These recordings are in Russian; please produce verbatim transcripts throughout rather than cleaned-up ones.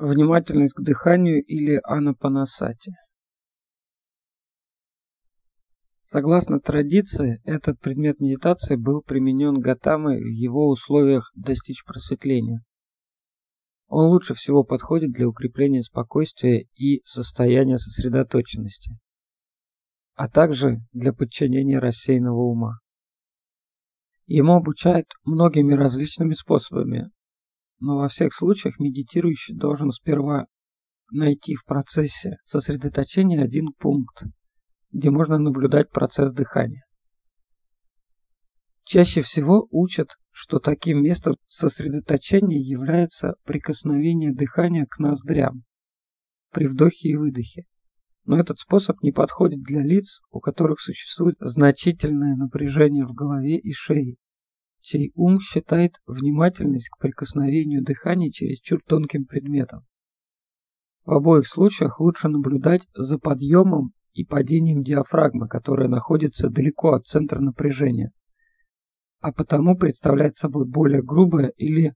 Внимательность к дыханию или анапанасати. Согласно традиции, этот предмет медитации был применен Готамой в его условиях достичь просветления. Он лучше всего подходит для укрепления спокойствия и состояния сосредоточенности, а также для подчинения рассеянного ума. Ему обучают многими различными способами, но во всех случаях медитирующий должен сперва найти в процессе сосредоточения один пункт, где можно наблюдать процесс дыхания. Чаще всего учат, что таким местом сосредоточения является прикосновение дыхания к ноздрям при вдохе и выдохе, но этот способ не подходит для лиц, у которых существует значительное напряжение в голове и шее, чей ум считает внимательность к прикосновению дыхания чересчур тонким предметом. В обоих случаях лучше наблюдать за подъемом и падением диафрагмы, которая находится далеко от центра напряжения, а потому представляет собой более грубое или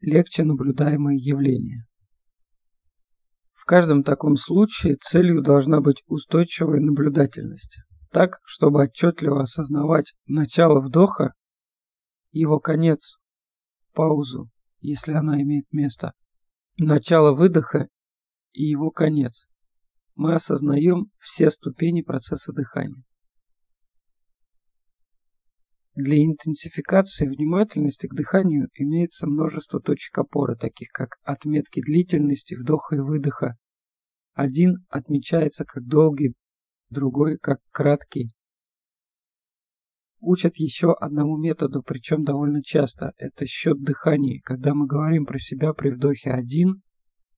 легче наблюдаемое явление. В каждом таком случае целью должна быть устойчивая наблюдательность, так, чтобы отчетливо осознавать начало вдоха и его конец, паузу, если она имеет место, начало выдоха и его конец. Мы осознаем все ступени процесса дыхания. Для интенсификации внимательности к дыханию имеется множество точек опоры, таких как отметки длительности вдоха и выдоха. Один отмечается как долгий, другой как краткий. Учат еще одному методу, причем довольно часто. Это счет дыханий, когда мы говорим про себя при вдохе один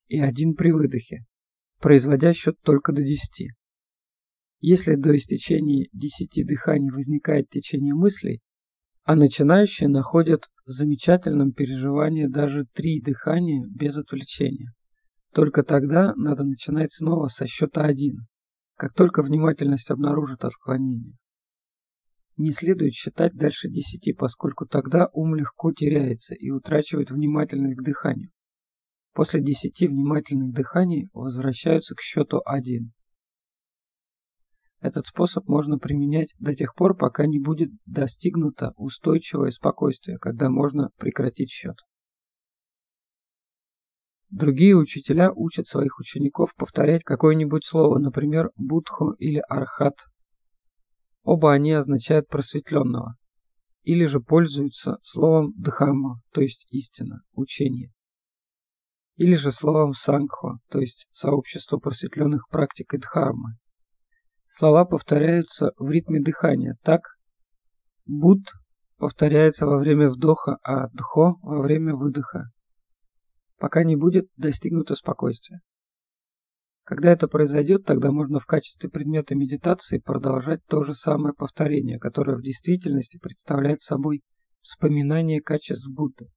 и один при выдохе, производя счет только до десяти. Если до истечения десяти дыханий возникает течение мыслей, а начинающие находят замечательным переживание даже три дыхания без отвлечения, только тогда надо начинать снова со счета один, как только внимательность обнаружит отклонение. Не следует считать дальше десяти, поскольку тогда ум легко теряется и утрачивает внимательность к дыханию. После десяти внимательных дыханий возвращаются к счету один. Этот способ можно применять до тех пор, пока не будет достигнуто устойчивое спокойствие, когда можно прекратить счет. Другие учителя учат своих учеников повторять какое-нибудь слово, например, «будху» или «архат». Оба они означают «просветленного», или же пользуются словом «дхарма», то есть «истина», «учение», или же словом «сангха», то есть сообщество просветленных практик и дхармы. Слова повторяются в ритме дыхания. Так, «буд» повторяется во время вдоха, а «дхо» во время выдоха, пока не будет достигнуто спокойствие. Когда это произойдет, тогда можно в качестве предмета медитации продолжать то же самое повторение, которое в действительности представляет собой вспоминание качеств Будды.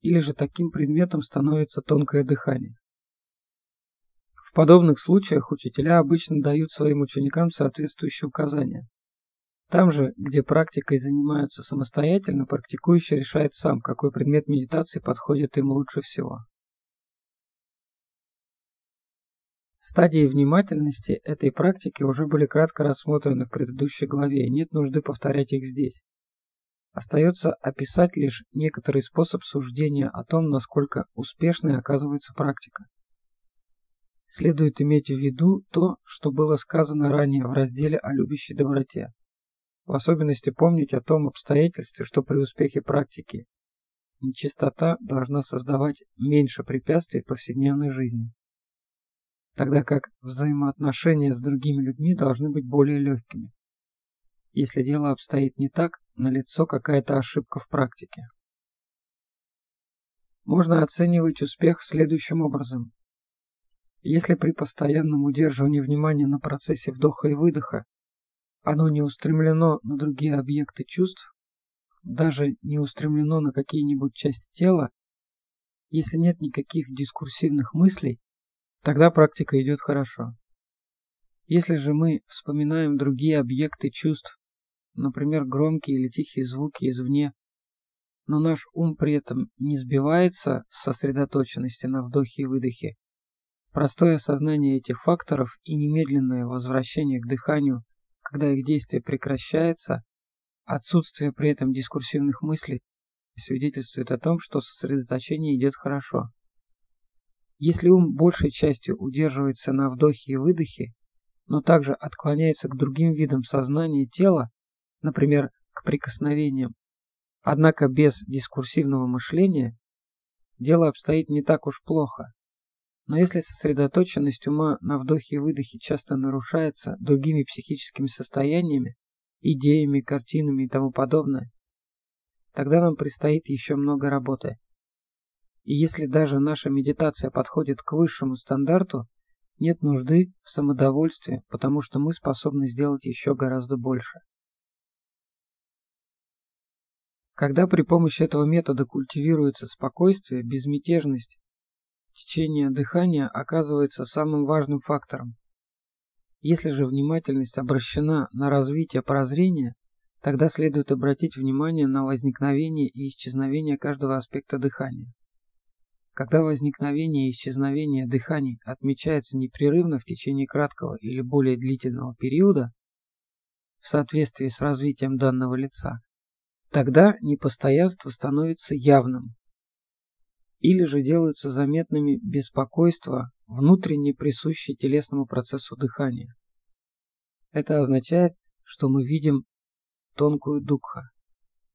Или же таким предметом становится тонкое дыхание. В подобных случаях учителя обычно дают своим ученикам соответствующие указания. Там же, где практикой занимаются самостоятельно, практикующий решает сам, какой предмет медитации подходит им лучше всего. Стадии внимательности этой практики уже были кратко рассмотрены в предыдущей главе, и нет нужды повторять их здесь. Остается описать лишь некоторый способ суждения о том, насколько успешной оказывается практика. Следует иметь в виду то, что было сказано ранее в разделе о любящей доброте. В особенности помнить о том обстоятельстве, что при успехе практики нечистота должна создавать меньше препятствий в повседневной жизни, тогда как взаимоотношения с другими людьми должны быть более легкими. Если дело обстоит не так, налицо какая-то ошибка в практике. Можно оценивать успех следующим образом. Если при постоянном удерживании внимания на процессе вдоха и выдоха оно не устремлено на другие объекты чувств, даже не устремлено на какие-нибудь части тела, если нет никаких дискурсивных мыслей, тогда практика идет хорошо. Если же мы вспоминаем другие объекты чувств, например, громкие или тихие звуки извне, но наш ум при этом не сбивается с сосредоточенности на вдохе и выдохе. Простое осознание этих факторов и немедленное возвращение к дыханию, когда их действие прекращается, отсутствие при этом дискурсивных мыслей свидетельствует о том, что сосредоточение идет хорошо. Если ум большей частью удерживается на вдохе и выдохе, но также отклоняется к другим видам сознания тела, например, к прикосновениям, однако без дискурсивного мышления, дело обстоит не так уж плохо. Но если сосредоточенность ума на вдохе и выдохе часто нарушается другими психическими состояниями, идеями, картинами и тому подобное, тогда нам предстоит еще много работы. И если даже наша медитация подходит к высшему стандарту, нет нужды в самодовольстве, потому что мы способны сделать еще гораздо больше. Когда при помощи этого метода культивируется спокойствие, безмятежность, течение дыхания оказывается самым важным фактором. Если же внимательность обращена на развитие прозрения, тогда следует обратить внимание на возникновение и исчезновение каждого аспекта дыхания. Когда возникновение и исчезновение дыханий отмечается непрерывно в течение краткого или более длительного периода, в соответствии с развитием данного лица, тогда непостоянство становится явным, или же делаются заметными беспокойства, внутренне присущие телесному процессу дыхания. Это означает, что мы видим тонкую дукха,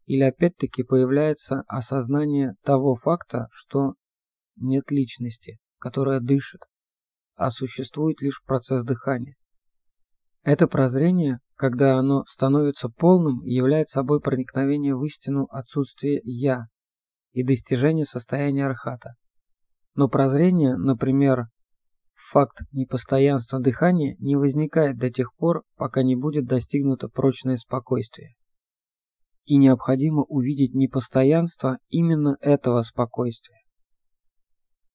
или опять-таки появляется осознание того факта, что нет личности, которая дышит, а существует лишь процесс дыхания. Это прозрение, когда оно становится полным, является собой проникновение в истину отсутствия «я» и достижение состояния архата. Но прозрение, например, факт непостоянства дыхания, не возникает до тех пор, пока не будет достигнуто прочное спокойствие. И необходимо увидеть непостоянство именно этого спокойствия.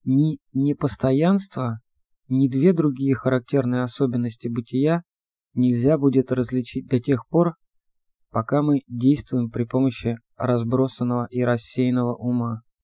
Ни непостоянство, ни две другие характерные особенности бытия нельзя будет различить до тех пор, пока мы действуем при помощи разбросанного и рассеянного ума.